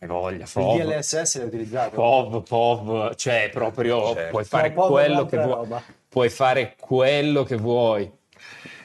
Voglia, F O V. Il D L S S l'hai utilizzato? F O V, F O V, cioè proprio certo. puoi fare F O V quello che vuoi. Roba. Puoi fare quello che vuoi.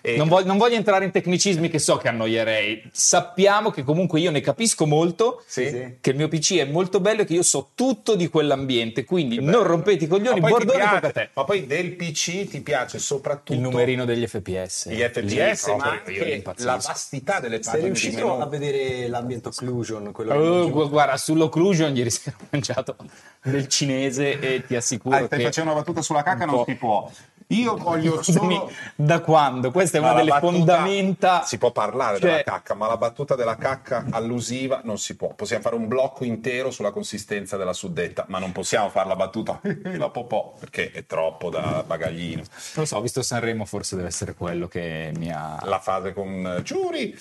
E... Non, voglio, non voglio entrare in tecnicismi che so che annoierei. Sappiamo che comunque io ne capisco molto, sì. che il mio P C è molto bello e che io so tutto di quell'ambiente, quindi non rompete i coglioni, Bordone tocca a te. Ma poi del P C ti piace soprattutto il numerino degli F P S. Gli F P S, Lì, ma anche la vastità delle pagine. Sei riuscito a vedere l'ambiente occlusion? Quello oh, gu- guarda, sull'occlusion ieri sera ho mangiato del cinese e ti assicuro ah, che... Stai facendo una battuta sulla cacca, non si può... Io voglio solo... Da quando? Questa è una ma delle battuta... fondamenta... Si può parlare cioè... della cacca, ma la battuta della cacca allusiva non si può. Possiamo fare un blocco intero sulla consistenza della suddetta, ma non possiamo fare la battuta la popò, perché è troppo da bagaglino. Non lo so, visto Sanremo forse deve essere quello che mi ha... La fase con Giuri.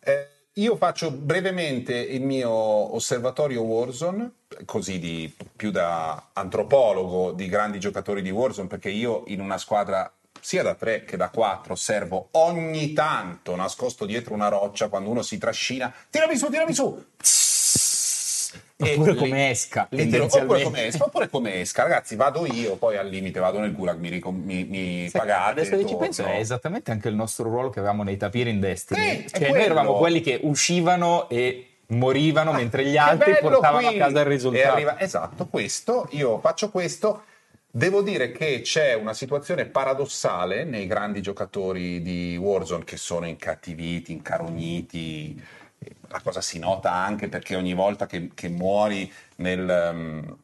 Eh, io faccio brevemente il mio osservatorio Warzone, così di, più da antropologo di grandi giocatori di Warzone, perché io in una squadra sia da tre che da quattro servo ogni tanto nascosto dietro una roccia quando uno si trascina, tirami su, tirami su e oppure, lì, come esca, e tiro, oppure come esca oppure come esca, ragazzi vado io, poi al limite vado nel Gulag, mi, mi, mi Sai, pagate adesso ci penso, è esattamente anche il nostro ruolo che avevamo nei tapiri in Destiny, eh, cioè noi eravamo quelli che uscivano e morivano ah, mentre gli altri portavano qui. A casa il risultato. Arriva... Esatto, questo, io faccio questo. Devo dire che c'è una situazione paradossale nei grandi giocatori di Warzone che sono incattiviti, incarogniti. La cosa si nota anche perché ogni volta che, che muori nel... Um,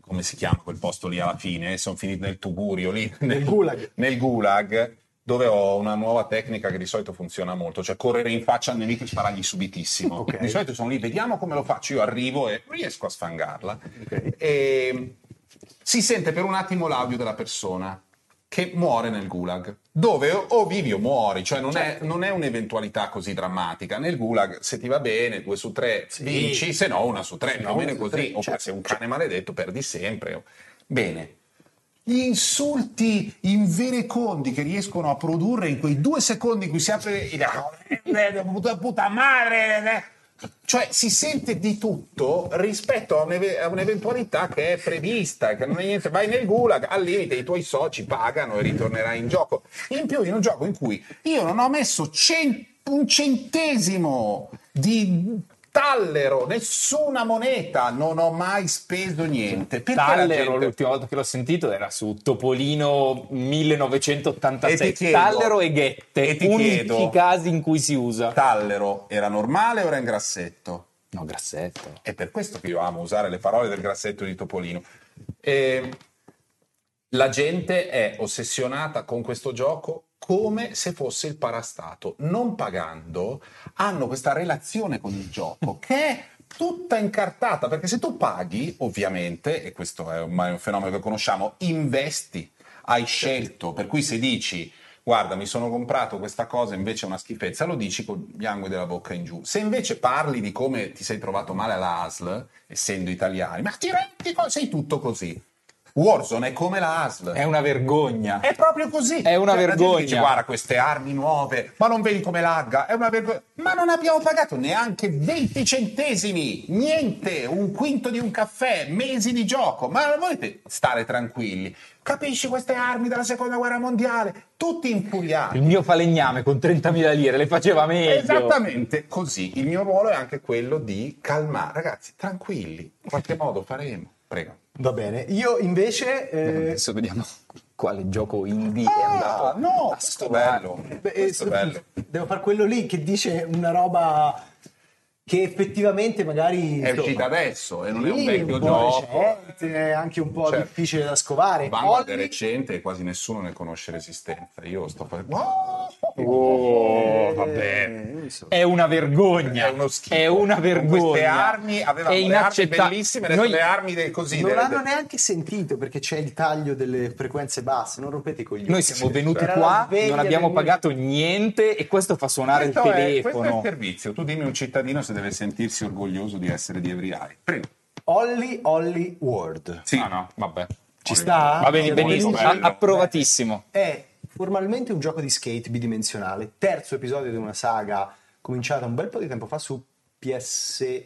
come si chiama quel posto lì alla fine? Sono finito nel tugurio lì. Nel Gulag. Nel Gulag. Dove ho una nuova tecnica che di solito funziona molto, cioè correre in faccia al nemico e sparargli subitissimo. Okay. Di solito sono lì, vediamo come lo faccio, io arrivo e riesco a sfangarla. Okay. E si sente per un attimo l'audio della persona che muore nel Gulag, dove o vivi o muori, cioè non, certo. è, non è un'eventualità così drammatica. Nel Gulag, se ti va bene, due su tre sì. vinci, se no una su tre, più o meno così, oppure se è un cane maledetto perdi sempre. Bene. Gli insulti inverecondi che riescono a produrre in quei due secondi in cui si apre il puta madre, cioè si sente di tutto rispetto a, un'e- a un'eventualità che è prevista, che non è niente, vai nel Gulag, al limite i tuoi soci pagano e ritornerai in gioco, in più in un gioco in cui io non ho messo cent- un centesimo di tallero, nessuna moneta, non ho mai speso niente. Perché tallero, gente... l'ultima volta che l'ho sentito era su Topolino millenovecentottantasei. E chiedo, tallero e ghette, e ti unici chiedo, casi in cui si usa. Tallero era normale o era in grassetto? No, grassetto. È per questo che io amo usare le parole del grassetto di Topolino. E... La gente è ossessionata con questo gioco come se fosse il parastato. Non pagando, hanno questa relazione con il gioco che è tutta incartata, perché se tu paghi, ovviamente, e questo è un fenomeno che conosciamo, investi, hai scelto, per cui se dici guarda mi sono comprato questa cosa invece è una schifezza, lo dici con gli angoli della bocca in giù. Se invece parli di come ti sei trovato male alla A S L, essendo italiani, ma ti rendi, sei tutto così. Warzone è come la A S L. È una vergogna. È proprio così. È una cioè, vergogna. Dice, guarda queste armi nuove, ma non vedi come lagga. È una vergogna. Ma non abbiamo pagato neanche venti centesimi. Niente, un quinto di un caffè, mesi di gioco. Ma non volete stare tranquilli. Capisci queste armi della seconda guerra mondiale? Tutti impugliati. Il mio falegname con trentamila lire le faceva meglio. Esattamente così. Il mio ruolo è anche quello di calmare. Ragazzi, tranquilli. In qualche modo faremo. Prego. Va bene, io invece eh... adesso vediamo quale gioco indie ah, è andato. No, questo bello. Beh, questo eh, bello. Devo fare quello lì che dice una roba che effettivamente magari è uscita adesso e non sì, è un vecchio gioco, è anche un po' certo. difficile da scovare. Vanguard è recente e quasi nessuno ne conosce l'esistenza. Io sto facendo oh, oh, vabbè, è una vergogna, è uno schifo, è una vergogna. Con queste armi avevano delle armi bellissime, adesso noi... le armi del così non delle... l'hanno neanche sentito perché c'è il taglio delle frequenze basse, non rompete i coglioni. Noi siamo venuti Era qua, non abbiamo del... pagato niente e questo fa suonare questo il telefono. È, questo è il servizio. Tu dimmi un cittadino se deve sentirsi orgoglioso di essere di EveryEye. Prego. Olly Olly World. Sì. Ah, no, vabbè. Ci sta? Va bene, benissimo. Approvatissimo. È formalmente un gioco di skate bidimensionale, terzo episodio di una saga cominciata un bel po' di tempo fa su P S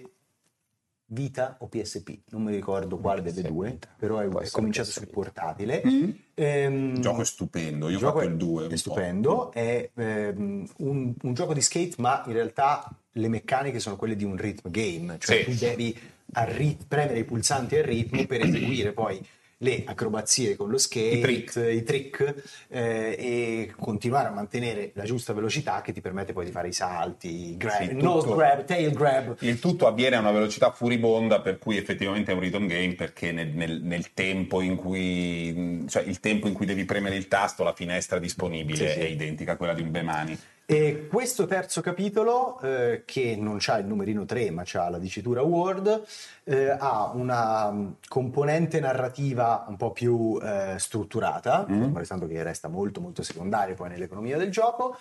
Vita o P S P, non mi ricordo quale delle due, però è, è cominciato sul portatile. Mm-hmm. ehm, il gioco è stupendo, io ho fatto il due. È stupendo, è ehm, un, un gioco di skate, ma in realtà le meccaniche sono quelle di un rhythm game, cioè sì. tu devi arri- premere i pulsanti al ritmo per eseguire poi le acrobazie con lo skate, i trick, i trick eh, e continuare a mantenere la giusta velocità che ti permette poi di fare i salti, i grab, sì, tutto, nose grab, tail grab. Il tutto avviene a una velocità furibonda, per cui effettivamente è un rhythm game, perché nel, nel, nel tempo in cui, cioè il tempo in cui devi premere il tasto, la finestra disponibile sì, sì. è identica a quella di un bemani. E questo terzo capitolo, eh, che non c'ha il numerino tre ma c'ha la dicitura Word, eh, ha una componente narrativa un po' più eh, strutturata, mm. restando che resta molto molto secondario poi nell'economia del gioco,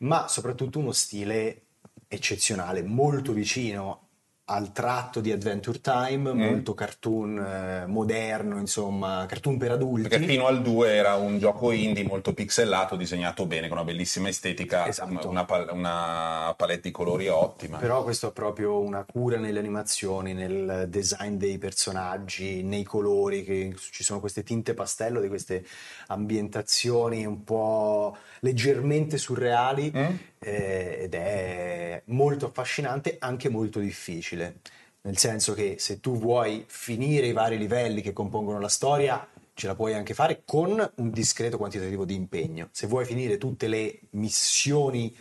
ma soprattutto uno stile eccezionale, molto vicino al tratto di Adventure Time, mm. molto cartoon eh, moderno, insomma, cartoon per adulti. Perché fino al due era un gioco indie molto pixelato, disegnato bene, con una bellissima estetica, esatto. una, pal- una palette di colori ottima. Però questo è proprio una cura nelle animazioni, nel design dei personaggi, nei colori, che ci sono queste tinte pastello di queste ambientazioni un po' leggermente surreali, mm. eh, ed è molto affascinante, anche molto difficile. Nel senso che se tu vuoi finire i vari livelli che compongono la storia, ce la puoi anche fare con un discreto quantitativo di impegno. Se vuoi finire tutte le missioni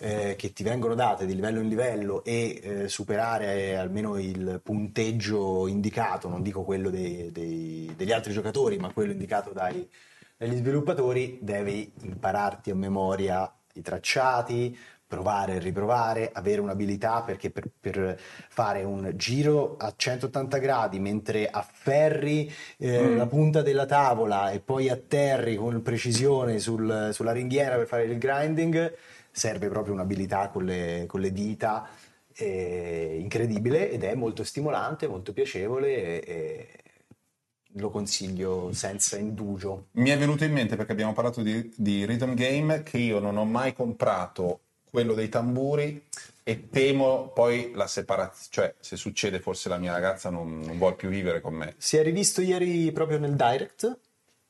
eh, che ti vengono date di livello in livello e eh, superare almeno il punteggio indicato, non dico quello dei, dei, degli altri giocatori, ma quello indicato dai, dagli sviluppatori, devi impararti a memoria i tracciati, provare e riprovare, avere un'abilità perché per, per fare un giro a centottanta gradi mentre afferri eh, mm. la punta della tavola e poi atterri con precisione sul, sulla ringhiera per fare il grinding, serve proprio un'abilità con le, con le dita eh, incredibile, ed è molto stimolante, molto piacevole e, e lo consiglio senza indugio. Mi è venuto in mente, perché abbiamo parlato di, di rhythm game, che io non ho mai comprato quello dei tamburi, e temo poi la separazione, cioè se succede forse la mia ragazza non, non vuole più vivere con me. Si è rivisto ieri proprio nel direct.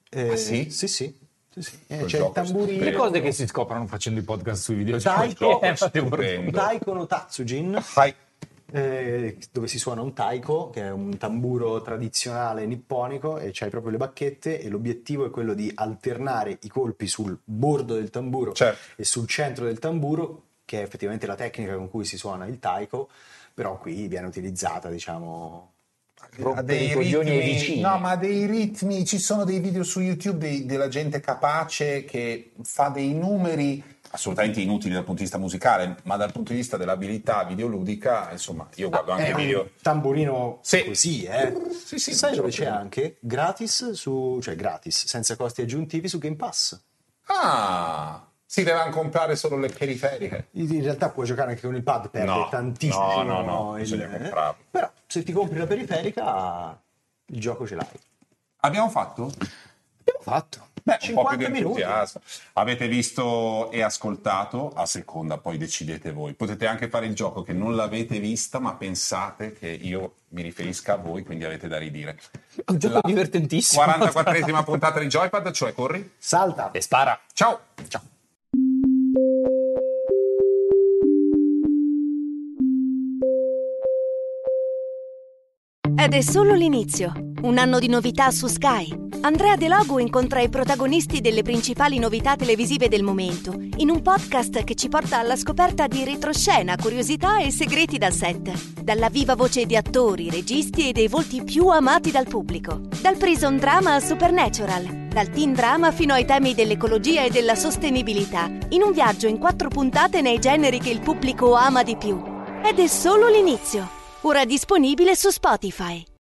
Eh, ah sì? Sì, sì. sì, sì. Eh, c'è il tamburino. Le cose che si scoprono facendo i podcast sui video. Taiko, eh, taiko no Tatsujin, eh, dove si suona un taiko, che è un tamburo tradizionale nipponico, e c'hai proprio le bacchette, e l'obiettivo è quello di alternare i colpi sul bordo del tamburo certo. e sul centro del tamburo, che è effettivamente la tecnica con cui si suona il taiko, però qui viene utilizzata, diciamo, a dei ritmi, no, ma dei ritmi. Ci sono dei video su YouTube di, della gente capace che fa dei numeri assolutamente inutili dal punto di vista musicale, ma dal punto di vista dell'abilità videoludica, insomma, io guardo ah, anche video. Un tamburino sì. così, eh? Sì, sì, sai dove c'è problema. Anche? Gratis, su, cioè gratis, senza costi aggiuntivi, su Game Pass. Ah! Si devono comprare solo le periferiche. In realtà puoi giocare anche con il pad, perde no, tantissimo. No, no, no, il, bisogna comprarlo. Però se ti compri la periferica, il gioco ce l'hai. Abbiamo fatto? Abbiamo fatto. Beh, un po' più di entusiasmo. Avete visto e ascoltato, a seconda poi decidete voi. Potete anche fare il gioco che non l'avete vista ma pensate che io mi riferisca a voi, quindi avete da ridire. È un gioco La divertentissimo. quarantaquattresima puntata di Joypad, cioè corri, salta e spara. Ciao. Ciao. Ed è solo l'inizio. Un anno di novità su Sky. Andrea De Lago incontra i protagonisti delle principali novità televisive del momento in un podcast che ci porta alla scoperta di retroscena, curiosità e segreti dal set, dalla viva voce di attori, registi e dei volti più amati dal pubblico, dal prison drama a Supernatural, dal teen drama fino ai temi dell'ecologia e della sostenibilità, in un viaggio in quattro puntate nei generi che il pubblico ama di più. Ed è solo l'inizio, ora disponibile su Spotify.